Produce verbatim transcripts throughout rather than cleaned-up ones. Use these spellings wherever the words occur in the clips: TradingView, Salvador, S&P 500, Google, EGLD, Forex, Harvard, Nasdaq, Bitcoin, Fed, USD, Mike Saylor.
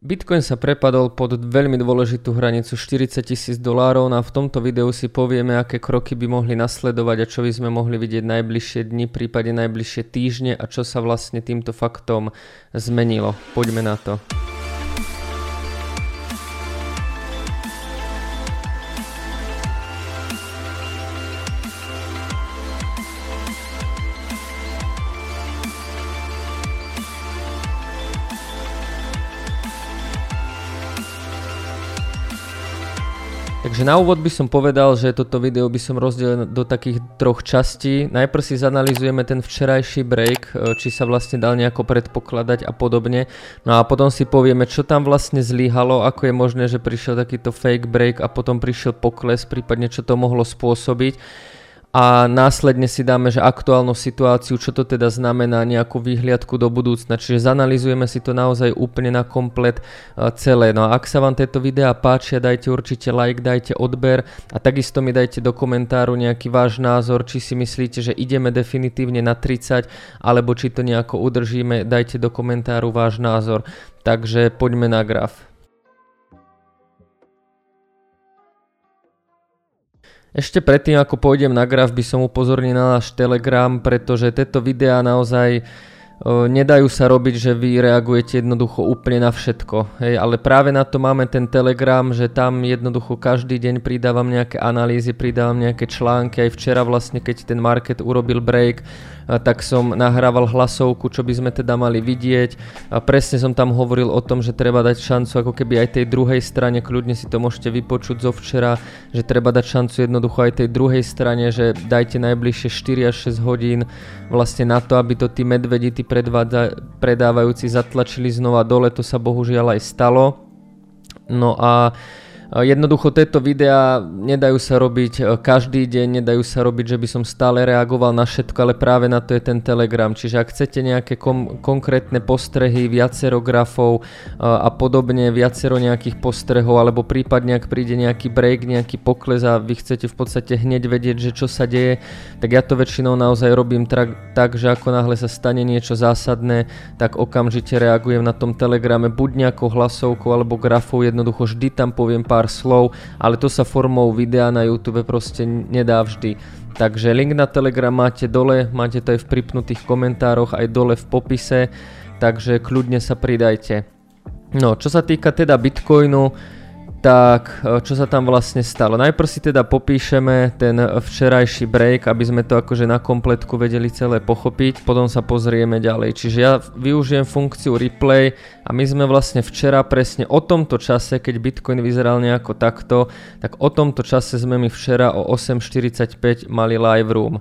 Bitcoin sa prepadol pod veľmi dôležitú hranicu štyridsať tisíc dolárov a v tomto videu si povieme, aké kroky by mohli nasledovať a čo by sme mohli vidieť najbližšie dni, prípadne najbližšie týždne a čo sa vlastne týmto faktom zmenilo. Poďme na to. Takže na úvod by som povedal, že toto video by som rozdelil do takých troch častí. Najprv si zanalizujeme ten včerajší break, či sa vlastne dal nejako predpokladať a podobne. No a potom si povieme, čo tam vlastne zlyhalo, ako je možné, že prišiel takýto fake break a potom prišiel pokles, prípadne čo to mohlo spôsobiť. A následne si dáme, že aktuálnu situáciu, čo to teda znamená, nejakú výhliadku do budúcna. Čiže zanalizujeme si to naozaj úplne na komplet celé. No a ak sa vám tieto videá páčia, dajte určite like, dajte odber a takisto mi dajte do komentáru nejaký váš názor, či si myslíte, že ideme definitívne na tridsať, alebo či to nejako udržíme, dajte do komentáru váš názor. Takže poďme na graf. Ešte predtým, ako pôjdem na graf, by som upozornil na náš Telegram, pretože tieto videá naozaj nedajú sa robiť, že vy reagujete jednoducho úplne na všetko. Hej, ale práve na to máme ten Telegram, že tam jednoducho každý deň pridávam nejaké analýzy, pridávam nejaké články. Aj včera vlastne, keď ten market urobil break, tak som nahrával hlasovku, čo by sme teda mali vidieť. A presne som tam hovoril o tom, že treba dať šancu ako keby aj tej druhej strane, kľudne si to môžete vypočuť zo včera, že treba dať šancu jednoducho aj tej druhej strane, že dajte najbližšie štyri až šesť hodín vlastne na to, aby to tí medvedi, tí predávajúci zatlačili znova dole, to sa bohužiaľ aj stalo. No a jednoducho tieto videá nedajú sa robiť každý deň, nedajú sa robiť, že by som stále reagoval na všetko, ale práve na to je ten Telegram. Čiže ak chcete nejaké konkrétne postrehy, viacero grafov a podobne, viacero nejakých postrehov, alebo prípadne ak príde nejaký break, nejaký pokles a vy chcete v podstate hneď vedieť, že čo sa deje, tak ja to väčšinou naozaj robím tak, že ako náhle sa stane niečo zásadné, tak okamžite reagujem na tom Telegrame buď nejakou hlasovkou alebo grafou, jednoducho vždy tam poviem pár slov, ale to sa formou videa na YouTube proste nedá vždy. Takže link na Telegram máte dole, máte to aj v pripnutých komentároch, aj dole v popise, takže kľudne sa pridajte. No, čo sa týka teda Bitcoinu, tak čo sa tam vlastne stalo? Najprv si teda popíšeme ten včerajší break, aby sme to akože na kompletku vedeli celé pochopiť, potom sa pozrieme ďalej. Čiže ja využijem funkciu replay a my sme vlastne včera presne o tomto čase, keď Bitcoin vyzeral nejako takto, tak o tomto čase sme my včera o osem štyridsaťpäť mali live room.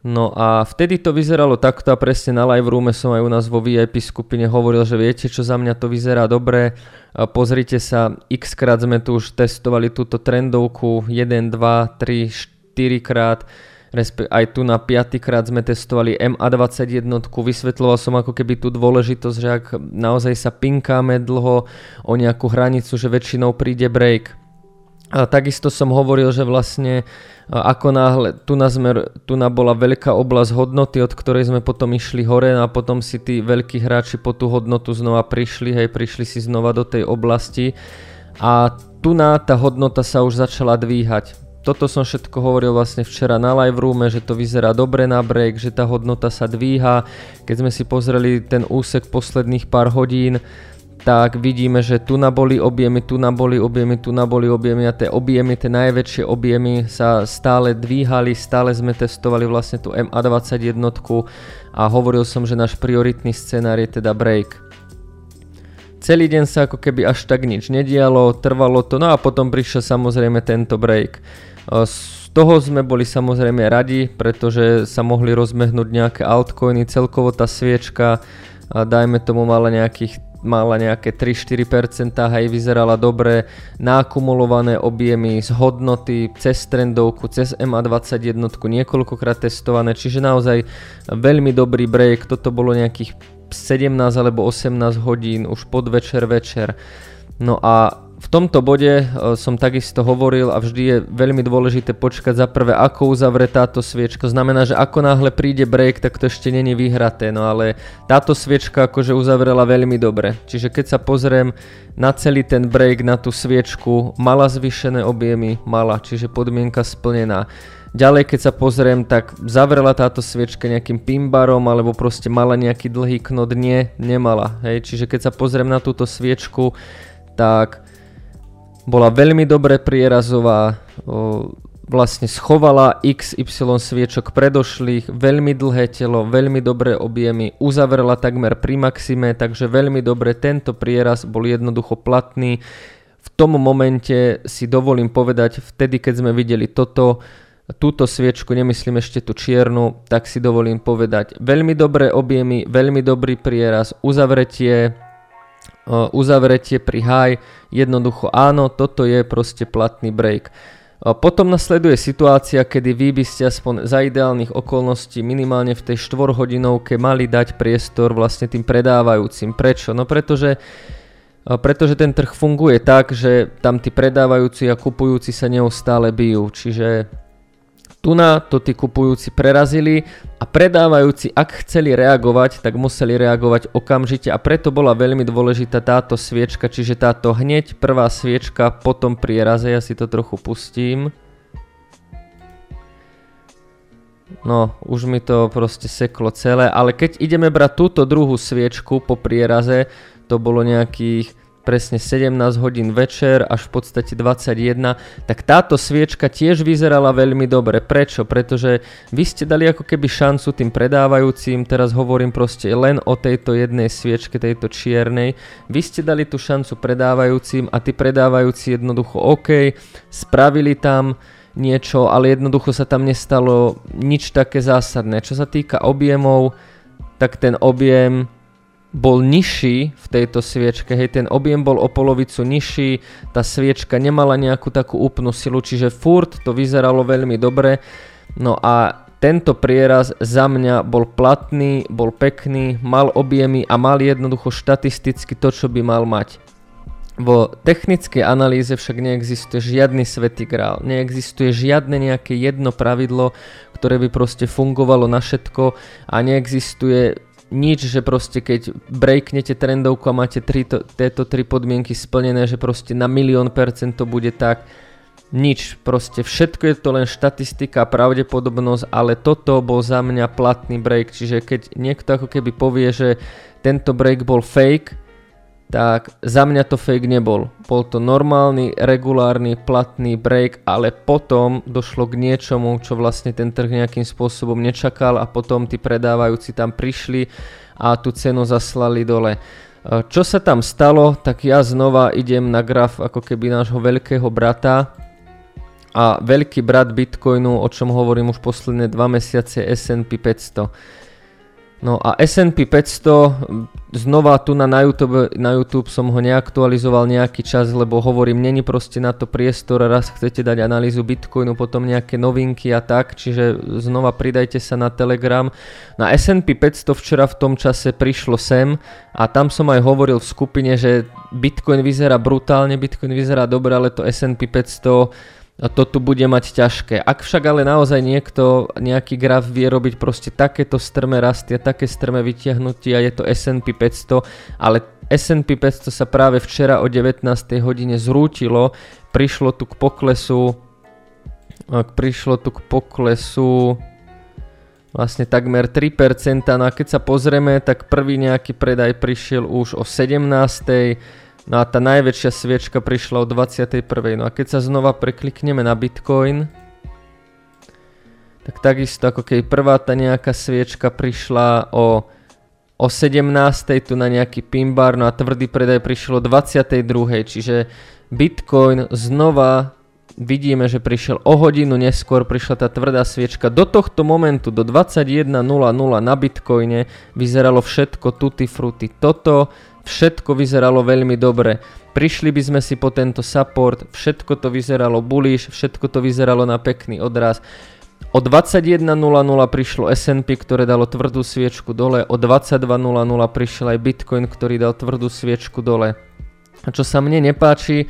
No a vtedy to vyzeralo takto a presne na live roome som aj u nás vo vé í pé skupine hovoril, že viete čo, za mňa to vyzerá dobre, pozrite sa, x krát sme tu už testovali túto trendovku, jeden, dva, tri, štyri krát, aj tu na piaty krát sme testovali em á dvadsaťjeden, vysvetľoval som ako keby tú dôležitosť, že ak naozaj sa pinkáme dlho o nejakú hranicu, že väčšinou príde break. A takisto som hovoril, že vlastne ako náhle, tu na, sme, tu na bola veľká oblasť hodnoty, od ktorej sme potom išli hore a potom si tí veľkí hráči po tú hodnotu znova prišli, hej, prišli si znova do tej oblasti a tu na tá hodnota sa už začala dvíhať. Toto som všetko hovoril vlastne včera na live roome, že to vyzerá dobre na break, že tá hodnota sa dvíha. Keď sme si pozreli ten úsek posledných pár hodín, tak vidíme, že tu naboli objemy, tu naboli objemy, tu naboli objemy a tie objemy, tie najväčšie objemy sa stále dvíhali, stále sme testovali vlastne tú em á dvadsaťjeden a hovoril som, že náš prioritný scenár je teda break. Celý deň sa ako keby až tak nič nedialo, trvalo to, no a potom prišiel samozrejme tento break. Z toho sme boli samozrejme radi, pretože sa mohli rozmehnúť nejaké altcoiny, celkovo tá sviečka, dajme tomu mala nejakých mala nejaké tri až štyri percentá, hej, vyzerala dobre, nakumulované objemy z hodnoty, cez trendovku, cez em á dvadsaťjeden, niekoľkokrát testované, čiže naozaj veľmi dobrý break, toto bolo nejakých sedemnásť alebo osemnásť hodín, už podvečer, večer. No a V tomto bode som takisto hovoril a vždy je veľmi dôležité počkať za prvé, ako uzavre táto sviečka. Znamená, že ako náhle príde break, tak to ešte není vyhraté, no ale táto sviečka akože uzavrela veľmi dobre. Čiže keď sa pozriem na celý ten break, na tú sviečku, mala zvýšené objemy, mala, čiže podmienka splnená. Ďalej, keď sa pozriem, tak zavrela táto sviečka nejakým pimbarom alebo proste mala nejaký dlhý knot, nie, nemala. Hej. Čiže keď sa pozriem na túto sviečku, tak bola veľmi dobre prierazová, o, vlastne schovala iks ypsilon sviečok predošlých, veľmi dlhé telo, veľmi dobré objemy, uzavrela takmer pri maxime, takže veľmi dobre, tento prieraz bol jednoducho platný. V tom momente si dovolím povedať, vtedy keď sme videli toto, túto sviečku, nemyslím ešte tú čiernu, tak si dovolím povedať veľmi dobré objemy, veľmi dobrý prieraz, uzavretie, uzavretie pri high, jednoducho áno, toto je proste platný break. Potom nasleduje situácia, kedy vy by ste aspoň za ideálnych okolností minimálne v tej štvorhodinovke mali dať priestor vlastne tým predávajúcim. Prečo? No pretože Pretože ten trh funguje tak, že tam tí predávajúci a kupujúci sa neustále bijú, čiže tu na to tí kupujúci prerazili a predávajúci, ak chceli reagovať, tak museli reagovať okamžite a preto bola veľmi dôležitá táto sviečka, čiže táto hneď prvá sviečka po tom prieraze, ja si to trochu pustím. No, už mi to proste seklo celé, ale keď ideme brať túto druhú sviečku po prieraze, to bolo nejakých presne sedemnásť hodín večer až v podstate dvadsaťjeden, tak táto sviečka tiež vyzerala veľmi dobre. Prečo? Pretože vy ste dali ako keby šancu tým predávajúcim, teraz hovorím proste len o tejto jednej sviečke, tejto čiernej, vy ste dali tú šancu predávajúcim a tí predávajúci jednoducho OK, spravili tam niečo, ale jednoducho sa tam nestalo nič také zásadné. Čo sa týka objemov, tak ten objem bol nižší v tejto sviečke, hej, ten objem bol o polovicu nižší, tá sviečka nemala nejakú takú úplnú silu, čiže furt to vyzeralo veľmi dobre. No a tento prieraz za mňa bol platný, bol pekný, mal objemy a mal jednoducho štatisticky to, čo by mal mať. Vo technickej analýze však neexistuje žiadny svätý grál, neexistuje žiadne nejaké jedno pravidlo, ktoré by proste fungovalo na všetko a neexistuje nič, že proste keď breaknete trendovku a máte tri, to, tieto tri podmienky splnené, že proste na milión percent to bude tak. Nič, proste všetko je to len štatistika a pravdepodobnosť, ale toto bol za mňa platný break, čiže keď niekto ako keby povie, že tento break bol fake, tak za mňa to fake nebol. Bol to normálny, regulárny, platný break, ale potom došlo k niečomu, čo vlastne ten trh nejakým spôsobom nečakal a potom tí predávajúci tam prišli a tú cenu zaslali dole. Čo sa tam stalo, tak ja znova idem na graf ako keby nášho veľkého brata a veľký brat Bitcoinu, o čom hovorím už posledné dva mesiace, es end pí päťsto. No a es end pí päťsto, znova tu na, na, YouTube, na YouTube som ho neaktualizoval nejaký čas, lebo hovorím, není proste na to priestor, raz chcete dať analýzu Bitcoinu, potom nejaké novinky a tak, čiže znova pridajte sa na Telegram. Na es end pí päťsto včera v tom čase prišlo sem a tam som aj hovoril v skupine, že Bitcoin vyzerá brutálne, Bitcoin vyzerá dobre, ale to es end pí päťsto... a to tu bude mať ťažké. Ak však ale naozaj niekto, nejaký graf vie robiť proste takéto strmé rasty a také strmé vytiahnutia, je to es end pí päťsto, ale es end pí päťsto sa práve včera o devätnástej hodine zrútilo, prišlo tu k poklesu, prišlo tu k poklesu vlastne takmer tri percentá, no a keď sa pozrieme, tak prvý nejaký predaj prišiel už o sedemnástej. No a tá najväčšia sviečka prišla o dvadsiatej prvej No a keď sa znova preklikneme na Bitcoin, tak takisto ako keď prvá tá nejaká sviečka prišla o, o sedemnástej tu na nejaký pimbar, no a tvrdý predaj prišiel o dvadsiatej druhej Čiže Bitcoin znova vidíme, že prišiel o hodinu neskôr, prišla tá tvrdá sviečka. Do tohto momentu, do dvadsaťjeden nula nula na Bitcoine vyzeralo všetko tutti frutti. Toto všetko vyzeralo veľmi dobre. Prišli by sme si po tento support, všetko to vyzeralo bullish, všetko to vyzeralo na pekný odraz. O dvadsaťjeden nula nula prišlo es end pí, ktoré dalo tvrdú sviečku dole, o dvadsaťdva nula nula prišiel aj Bitcoin, ktorý dal tvrdú sviečku dole. A čo sa mne nepáči,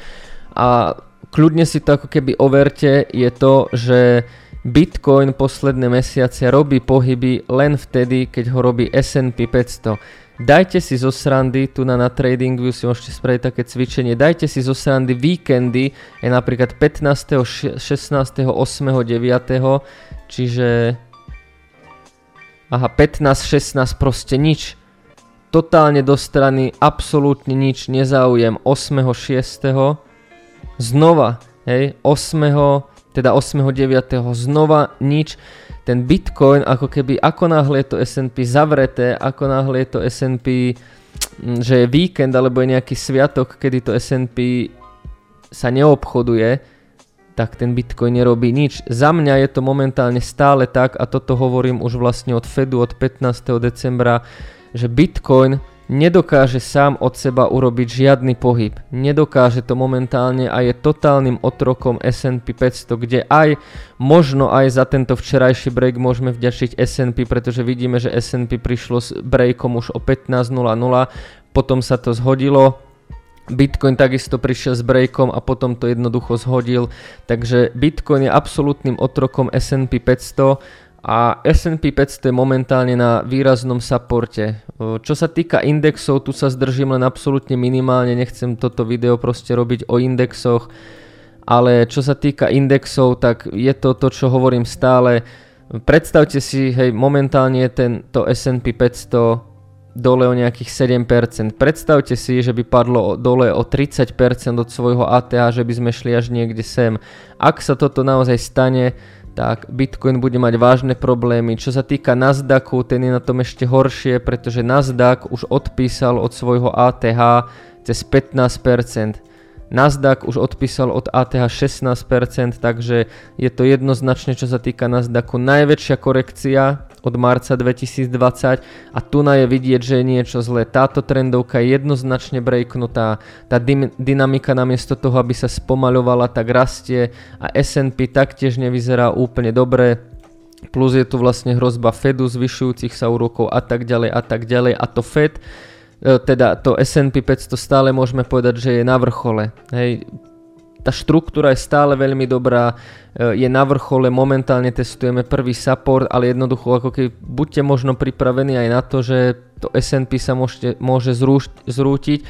a kľudne si to ako keby overte, je to, že Bitcoin posledné mesiace robí pohyby len vtedy, keď ho robí es end pí päťsto. Dajte si zo srandy, tu na, na TradingView si môžete spraviť také cvičenie, dajte si zo srandy víkendy, je napríklad pätnásteho, šestnásteho, ôsmeho, deviateho, čiže aha, pätnásť, šestnásť, proste nič. Totálne do strany, absolútne nič, nezáujem. ôsmeho, šiesteho, znova, hej, ôsmeho, teda ôsmeho, deviateho, znova nič. Ten Bitcoin, ako keby, ako náhle je to es end pí zavreté, ako náhle je to es end pí, že je víkend alebo je nejaký sviatok, kedy to es end pí sa neobchoduje, tak ten Bitcoin nerobí nič. Za mňa je to momentálne stále tak, a toto hovorím už vlastne od Fedu, od pätnásteho decembra, že Bitcoin nedokáže sám od seba urobiť žiadny pohyb. Nedokáže to momentálne a je totálnym otrokom es end pí päťsto, kde aj možno aj za tento včerajší break môžeme vďačiť es end pí, pretože vidíme, že es end pí prišlo s breakom už o pätnásť nula nula, potom sa to zhodilo. Bitcoin takisto prišiel s breakom a potom to jednoducho zhodil. Takže Bitcoin je absolútnym otrokom es end pí päťsto. A es end pí päťsto je momentálne na výraznom supporte. Čo sa týka indexov, tu sa zdržím len absolútne minimálne, nechcem toto video proste robiť o indexoch, ale čo sa týka indexov, tak je to to, čo hovorím stále. Predstavte si, hej, momentálne je tento es end pí päťsto dole o nejakých sedem percent. Predstavte si, že by padlo dole o tridsať percent od svojho á té há, že by sme šli až niekde sem. Ak sa toto naozaj stane, tak Bitcoin bude mať vážne problémy. Čo sa týka Nasdaqu, ten je na tom ešte horšie, pretože Nasdaq už odpísal od svojho á té há cez pätnásť percent. Nasdaq už odpísal od á té há šestnásť percent, takže je to jednoznačne, čo sa týka Nasdaqu, najväčšia korekcia od marca dvetisícdvadsať a tu na je vidieť, že je niečo zlé. Táto trendovka je jednoznačne breaknutá. Tá dy- dynamika namiesto toho, aby sa spomaľovala, tak rastie a es end pí taktiež nevyzerá úplne dobre. Plus je tu vlastne hrozba Fedu, zvyšujúcich sa úrokov a tak ďalej a tak ďalej a to Fed, teda to es end pí päťsto stále môžeme povedať, že je na vrchole. Hej. Tá štruktúra je stále veľmi dobrá, je na vrchole, momentálne testujeme prvý support, ale jednoducho ako keby buďte možno pripravení aj na to, že to es end pí sa môžete, môže zrúť, zrútiť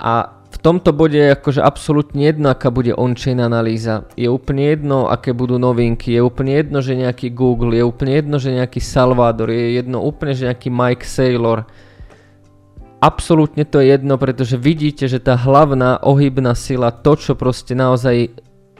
a v tomto bode je akože absolútne jedno, aká bude on-chain analýza. Je úplne jedno, aké budú novinky, je úplne jedno, že nejaký Google, je úplne jedno, že nejaký Salvador, je jedno úplne, že nejaký Mike Saylor. Absolútne to je jedno, pretože vidíte, že tá hlavná ohybná sila, to čo proste naozaj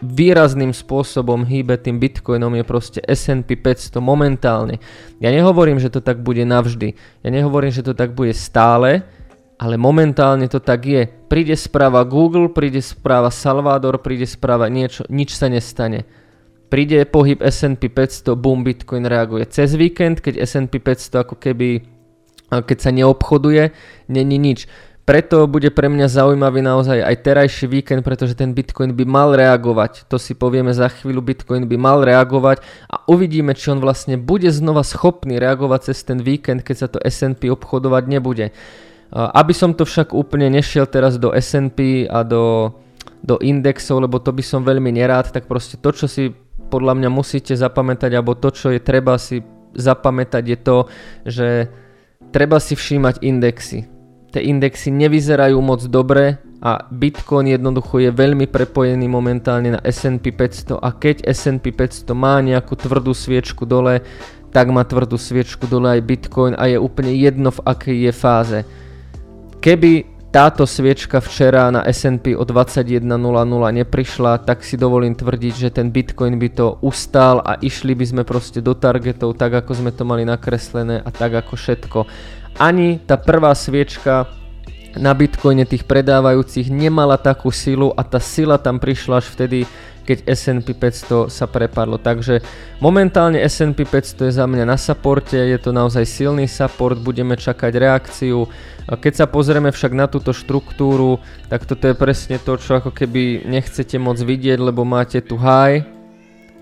výrazným spôsobom hýbe tým Bitcoinom, je proste es end pí päťsto momentálne. Ja nehovorím, že to tak bude navždy, ja nehovorím, že to tak bude stále, ale momentálne to tak je. Príde správa Google, príde správa Salvador, príde správa niečo, nič sa nestane. Príde pohyb es end pí päťsto, boom, Bitcoin reaguje. Cez víkend, keď es end pí päťsto ako keby... keď sa neobchoduje, není nič. Preto bude pre mňa zaujímavý naozaj aj terajší víkend, pretože ten Bitcoin by mal reagovať. To si povieme za chvíľu, Bitcoin by mal reagovať a uvidíme, či on vlastne bude znova schopný reagovať cez ten víkend, keď sa to es end pí obchodovať nebude. Aby som to však úplne nešiel teraz do es end pí a do, do indexov, lebo to by som veľmi nerád, tak proste to, čo si podľa mňa musíte zapamätať, alebo to, čo je treba si zapamätať, je to, že treba si všímať indexy. Tie indexy nevyzerajú moc dobre a Bitcoin jednoducho je veľmi prepojený momentálne na es end pí päťsto a keď es end pí päťsto má nejakú tvrdú sviečku dole, tak má tvrdú sviečku dole aj Bitcoin a je úplne jedno, v akej je fáze. Keby táto sviečka včera na es end pí o dvadsaťjeden nula nula neprišla, tak si dovolím tvrdiť, že ten Bitcoin by to ustál a išli by sme proste do targetov tak, ako sme to mali nakreslené a tak ako všetko. Ani tá prvá sviečka na Bitcoine tých predávajúcich nemala takú silu a tá sila tam prišla až vtedy, keď es end pí päťsto sa prepadlo. Takže momentálne es end pí päťsto je za mňa na supporte, je to naozaj silný support, budeme čakať reakciu. Keď sa pozrieme však na túto štruktúru, tak toto je presne to, čo ako keby nechcete moc vidieť, lebo máte tu high,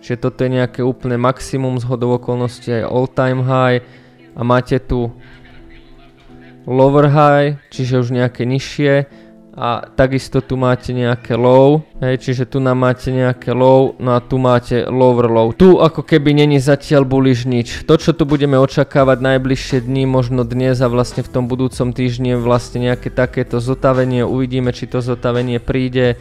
že toto je nejaké úplne maximum zhodou okolností, aj all time high, a máte tu lower high, čiže už nejaké nižšie, a a takisto tu máte nejaké low, hej, čiže tu nám máte nejaké low, no a tu máte lower low. Tu ako keby není zatiaľ bullish nič. To, čo tu budeme očakávať najbližšie dni, možno dnes a vlastne v tom budúcom týždni vlastne nejaké takéto zotavenie, uvidíme, či to zotavenie príde.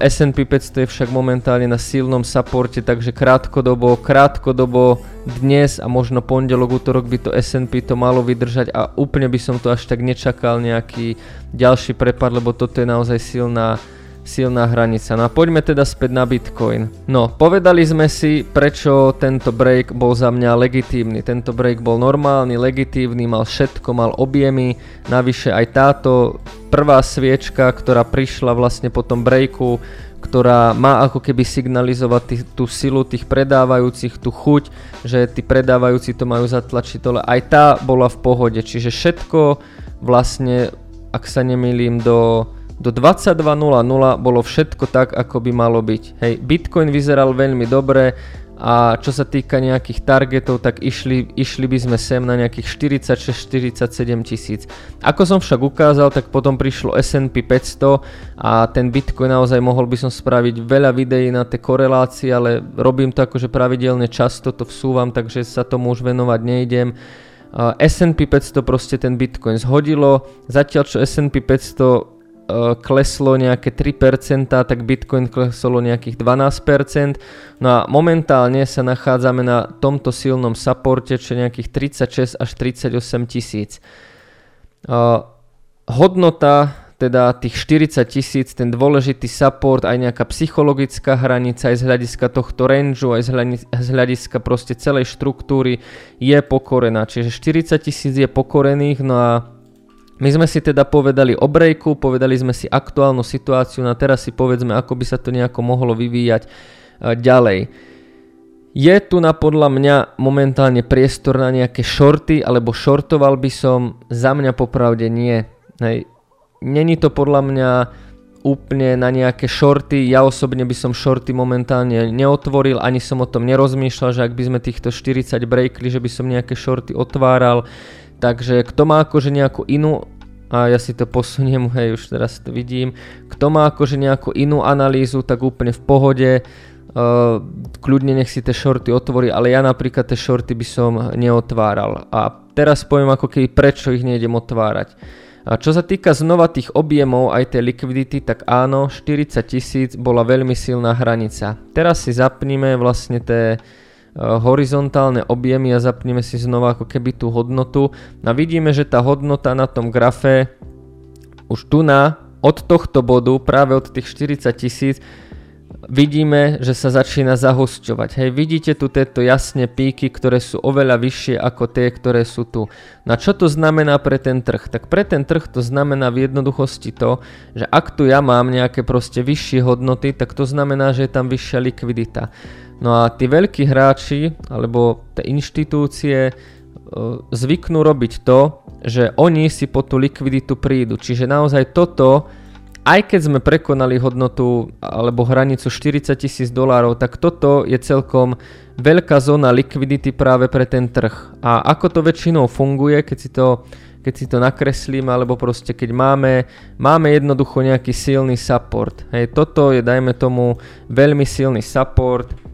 es end pí päťsto je však momentálne na silnom supporte, takže krátkodobo, krátkodobo dnes a možno pondelok, útorok by to es end pí to malo vydržať a úplne by som to až tak nečakal nejaký ďalší prepad, lebo toto je naozaj silná, silná hranica. No a poďme teda späť na Bitcoin. No, povedali sme si, prečo tento break bol za mňa legitímny. Tento break bol normálny, legitívny, mal všetko, mal objemy, navyše aj táto prvá sviečka, ktorá prišla vlastne po tom breaku, ktorá má ako keby signalizovať tých, tú silu tých predávajúcich, tú chuť, že tí predávajúci to majú zatlačiť dole. Aj tá bola v pohode, čiže všetko vlastne, ak sa nemýlim, do, do dvadsaťdva nula nula bolo všetko tak, ako by malo byť. Hej, Bitcoin vyzeral veľmi dobre a čo sa týka nejakých targetov, tak išli, išli by sme sem na nejakých štyridsaťšesť štyridsaťsedem tisíc. Ako som však ukázal, tak potom prišlo es end pí päťsto a ten Bitcoin naozaj mohol by som spraviť veľa videí na tie korelácie, ale robím to akože pravidelne, často to vsúvam, takže sa tomu už venovať nejdem. es end pí päťsto proste ten Bitcoin zhodilo, zatiaľ čo es end pí päťsto kleslo nejaké tri percentá, tak Bitcoin kleslo nejakých dvanásť percent. No a momentálne sa nachádzame na tomto silnom supporte, čo nejakých tridsaťšesť až tridsaťosem tisíc. Uh, hodnota teda tých štyridsať tisíc, ten dôležitý support, aj nejaká psychologická hranica, aj z hľadiska tohto rangeu, aj z hľadiska proste celej štruktúry je pokorená. Čiže štyridsať tisíc je pokorených, no a my sme si teda povedali o breaku, povedali sme si aktuálnu situáciu, no a teraz si povedzme, ako by sa to nejako mohlo vyvíjať ďalej. Je tu na podľa mňa momentálne priestor na nejaké shorty, alebo shortoval by som, za mňa popravde nie. Hej. Není to podľa mňa úplne na nejaké shorty, ja osobne by som shorty momentálne neotvoril, ani som o tom nerozmýšľal, že ak by sme týchto štyridsať breakli, že by som nejaké shorty otváral. Takže kto má akože nejakú inú, a ja si to posuniem, hej, už teraz to vidím, kto má akože nejakú inú analýzu, tak úplne v pohode, uh, kľudne nech si tie shorty otvorí, ale ja napríklad tie shorty by som neotváral. A teraz poviem ako keby prečo ich nejdem otvárať. A čo sa týka znova tých objemov, aj tej likvidity, tak áno, štyridsať tisíc bola veľmi silná hranica. Teraz si zapníme vlastne tie horizontálne objemy a zapneme si znova ako keby tú hodnotu a vidíme, že tá hodnota na tom grafe už tu na od tohto bodu, práve od tých štyridsať tisíc vidíme, že sa začína zahosťovať. Hej, vidíte tu tieto jasne píky, ktoré sú oveľa vyššie ako tie, ktoré sú tu. Na čo to znamená pre ten trh? Tak pre ten trh to znamená v jednoduchosti to, že ak tu ja mám nejaké proste vyššie hodnoty, tak to znamená, že je tam vyššia likvidita. No a tí veľkí hráči, alebo tie inštitúcie zvyknú robiť to, že oni si po tú likviditu prídu. Čiže naozaj toto, aj keď sme prekonali hodnotu alebo hranicu štyridsať tisíc dolárov, tak toto je celkom veľká zóna likvidity práve pre ten trh. A ako to väčšinou funguje, keď si to, keď si to nakreslíme, alebo proste keď máme, máme jednoducho nejaký silný support. Hej, toto je, dajme tomu, veľmi silný support.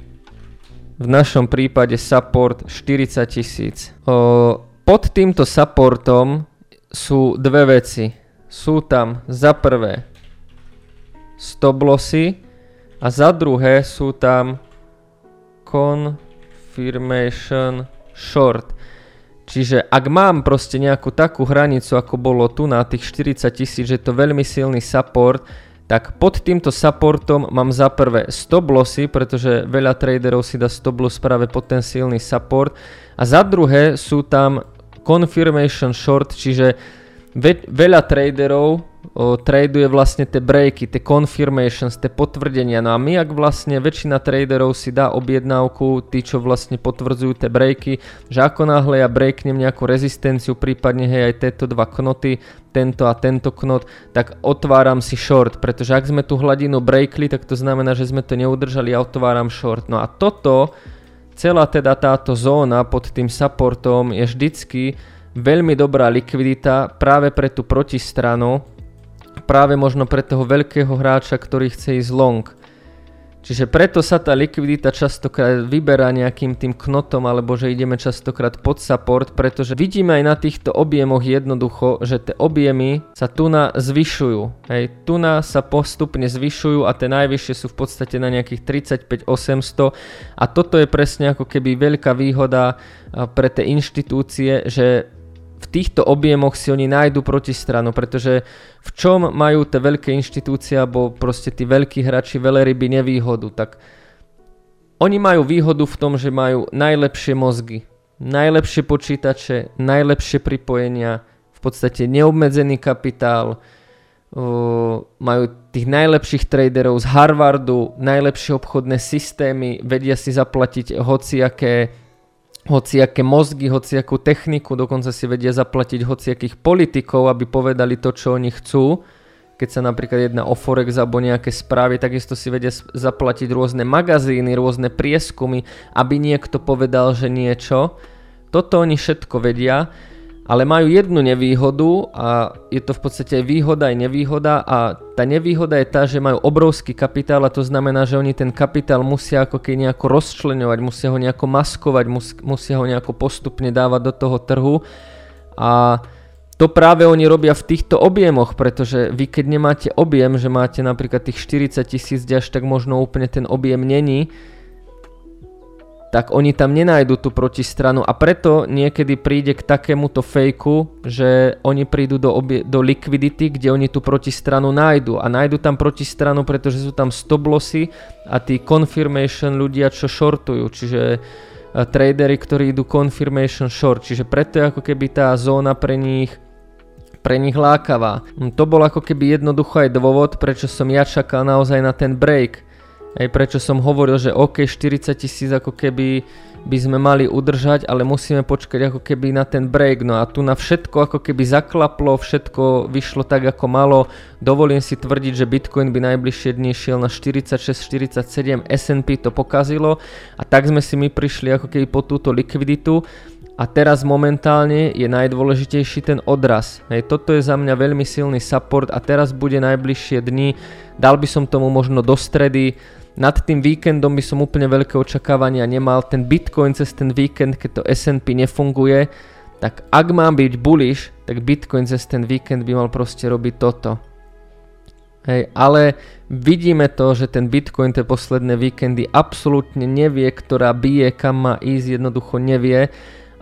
V našom prípade support štyridsať tisíc. Pod týmto supportom sú dve veci. Sú tam za prvé stop lossy a za druhé sú tam confirmation short. Čiže ak mám proste nejakú takú hranicu, ako bolo tu na tých štyridsať tisíc, že je to veľmi silný support, tak pod týmto supportom mám za prvé stop lossy, pretože veľa traderov si dá stop loss práve pod ten silný support. A za druhé sú tam confirmation short, čiže ve- veľa traderov o, traduje vlastne tie breaky, tie confirmations, tie potvrdenia. No a my, ak vlastne väčšina traderov si dá objednávku, tí čo vlastne potvrdzujú tie breaky, že ako náhle ja breaknem nejakú rezistenciu, prípadne hej aj tieto dva knoty, tento a tento knot, tak otváram si short, pretože ak sme tú hladinu breakli, tak to znamená, že sme to neudržali a ja otváram short. No a toto, celá teda táto zóna pod tým supportom je vždycky veľmi dobrá likvidita práve pre tú protistranu, práve možno pre toho veľkého hráča, ktorý chce ísť long. Čiže preto sa tá likvidita častokrát vyberá nejakým tým knotom, alebo že ideme častokrát pod support, pretože vidíme aj na týchto objemoch jednoducho, že tie objemy sa tuna zvyšujú. Hej, tuna sa postupne zvyšujú a tie najvyššie sú v podstate na nejakých tridsaťpäť tisíc osemsto a toto je presne ako keby veľká výhoda pre tie inštitúcie, že v týchto objemoch si oni nájdu protistranu, pretože v čom majú tie veľké inštitúcie alebo proste tí veľkí hráči veľryby nevýhodu, tak oni majú výhodu v tom, že majú najlepšie mozgy, najlepšie počítače, najlepšie pripojenia, v podstate neobmedzený kapitál, majú tých najlepších traderov z Harvardu, najlepšie obchodné systémy, vedia si zaplatiť hociaké hociaké mozgy, hociakú techniku, dokonca si vedia zaplatiť hociakých politikov, aby povedali to, čo oni chcú. Keď sa napríklad jedná o Forex alebo nejaké správy, takisto si vedia zaplatiť rôzne magazíny, rôzne prieskumy, aby niekto povedal, že niečo. Toto oni všetko vedia, ale majú jednu nevýhodu a je to v podstate aj výhoda aj nevýhoda a tá nevýhoda je tá, že majú obrovský kapitál a to znamená, že oni ten kapitál musia ako keď nejako rozčleňovať, musia ho nejako maskovať, mus- musia ho nejako postupne dávať do toho trhu a to práve oni robia v týchto objemoch, pretože vy keď nemáte objem, že máte napríklad tých štyridsať tisíc, až tak možno úplne ten objem není, tak oni tam nenájdu tú protistranu a preto niekedy príde k takémuto fejku, že oni prídu do, obie, do likvidity, kde oni tú protistranu nájdu a nájdu tam protistranu, pretože sú tam stop lossy a tí confirmation ľudia, čo shortujú, čiže tradery, ktorí idú confirmation short, čiže preto je ako keby tá zóna pre nich pre nich lákavá. To bol ako keby jednoducho aj dôvod, prečo som ja čakal naozaj na ten break. Aj prečo som hovoril, že OK, štyridsať tisíc ako keby by sme mali udržať, ale musíme počkať ako keby na ten break. No a tu na všetko ako keby zaklaplo, všetko vyšlo tak ako malo. Dovolím si tvrdiť, že Bitcoin by najbližšie dni šiel na štyridsaťšesť štyridsaťsedem, es end pí to pokazilo a tak sme si my prišli ako keby po túto likviditu. A teraz momentálne je najdôležitejší ten odraz. Hej, toto je za mňa veľmi silný support a teraz bude najbližšie dni. Dal by som tomu možno do stredy. Nad tým víkendom by som úplne veľké očakávania nemal. Ten Bitcoin cez ten víkend, keď to es end pí nefunguje, tak ak mám byť bullish, tak Bitcoin cez ten víkend by mal proste robiť toto. Hej, ale vidíme to, že ten Bitcoin tie posledné víkendy absolútne nevie, ktorá bije, kam má ísť, jednoducho nevie.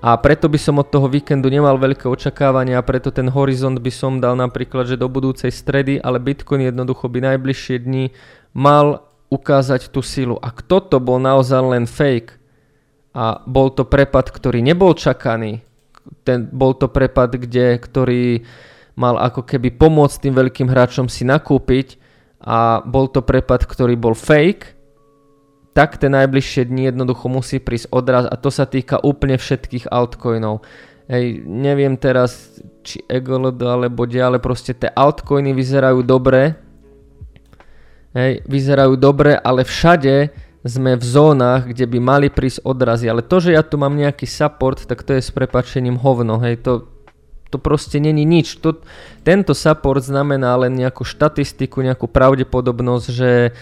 A preto by som od toho víkendu nemal veľké očakávania a preto ten horizont by som dal napríklad, že do budúcej stredy, ale Bitcoin jednoducho by najbližšie dni mal ukázať tú silu. A kto to bol naozaj len fake a bol to prepad, ktorý nebol čakaný, ten, bol to prepad, kde, ktorý mal ako keby pomôcť tým veľkým hráčom si nakúpiť a bol to prepad, ktorý bol fake, tak tie najbližšie dni jednoducho musí prísť odraz a to sa týka úplne všetkých altcoinov. Ej, neviem teraz, či é gé el dé alebo kde, ale proste tie altcoiny vyzerajú dobre. Ej, vyzerajú dobre, ale všade sme v zónach, kde by mali prísť odrazy. Ale to, že ja tu mám nejaký support, tak to je s prepáčením hovno. Hej, to, to proste není nič. To, tento support znamená len nejakú štatistiku, nejakú pravdepodobnosť, že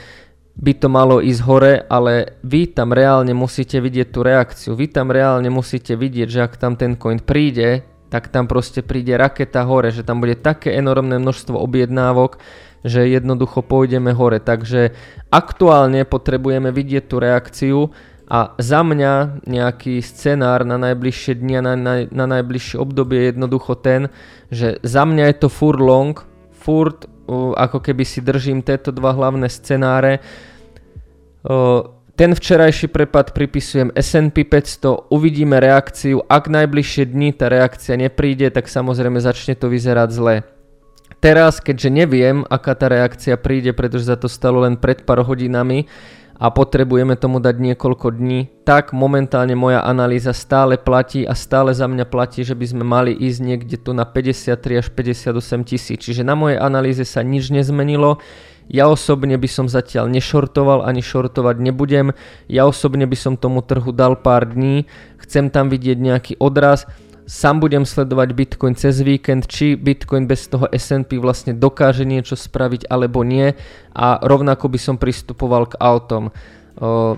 by to malo ísť hore, ale vy tam reálne musíte vidieť tú reakciu. Vy tam reálne musíte vidieť, že ak tam ten coin príde, tak tam proste príde raketa hore, že tam bude také enormné množstvo objednávok, že jednoducho pôjdeme hore. Takže aktuálne potrebujeme vidieť tú reakciu a za mňa nejaký scenár na najbližšie dni, na, na, na najbližšie obdobie je jednoducho ten, že za mňa je to furt long, furt ako keby si držím tieto dva hlavné scenáre. Ten včerajší prepad pripisujem es end pí päťsto, uvidíme reakciu, ak najbližšie dni tá reakcia nepríde, tak samozrejme začne to vyzerať zle. Teraz, keďže neviem, aká tá reakcia príde, pretože za to stalo len pred pár hodinami a potrebujeme tomu dať niekoľko dní, tak momentálne moja analýza stále platí a stále za mňa platí, že by sme mali ísť niekde tu na päťdesiattri až päťdesiatosem tisíc. Čiže na mojej analýze sa nič nezmenilo. Ja osobne by som zatiaľ nešortoval, ani šortovať nebudem. Ja osobne by som tomu trhu dal pár dní. Chcem tam vidieť nejaký odraz. sám budem sledovať Bitcoin cez víkend, či Bitcoin bez toho es end pí vlastne dokáže niečo spraviť alebo nie, a rovnako by som pristupoval k autom.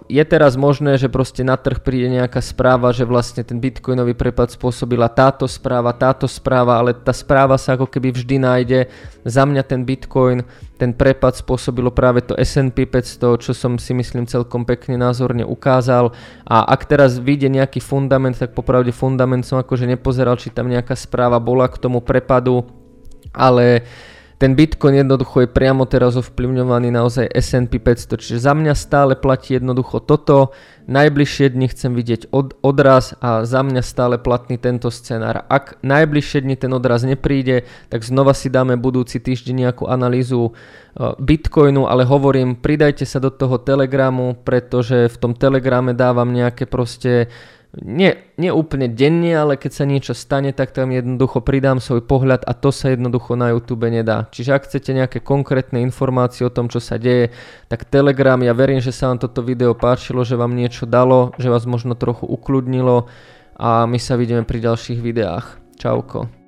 Je teraz možné, že proste na trh príde nejaká správa, že vlastne ten bitcoinový prepad spôsobila táto správa, táto správa, ale tá správa sa ako keby vždy nájde. Za mňa ten bitcoin, ten prepad spôsobilo práve to es end pí päťsto, čo som si myslím celkom pekne názorne ukázal. A ak teraz vyjde nejaký fundament, tak popravde fundament som akože nepozeral, či tam nejaká správa bola k tomu prepadu, ale ten Bitcoin jednoducho je priamo teraz ovplyvňovaný naozaj es end pí päťsto, čiže za mňa stále platí jednoducho toto. Najbližšie dni chcem vidieť od, odraz a za mňa stále platný tento scenár. Ak najbližšie dni ten odraz nepríde, tak znova si dáme budúci týždeň nejakú analýzu Bitcoinu, ale hovorím, pridajte sa do toho Telegramu, pretože v tom Telegrame dávam nejaké proste, Nie, nie úplne denne, ale keď sa niečo stane, tak tam jednoducho pridám svoj pohľad a to sa jednoducho na YouTube nedá. Čiže ak chcete nejaké konkrétne informácie o tom, čo sa deje, tak Telegram, ja verím, že sa vám toto video páčilo, že vám niečo dalo, že vás možno trochu ukludnilo, a my sa vidíme pri ďalších videách. Čauko.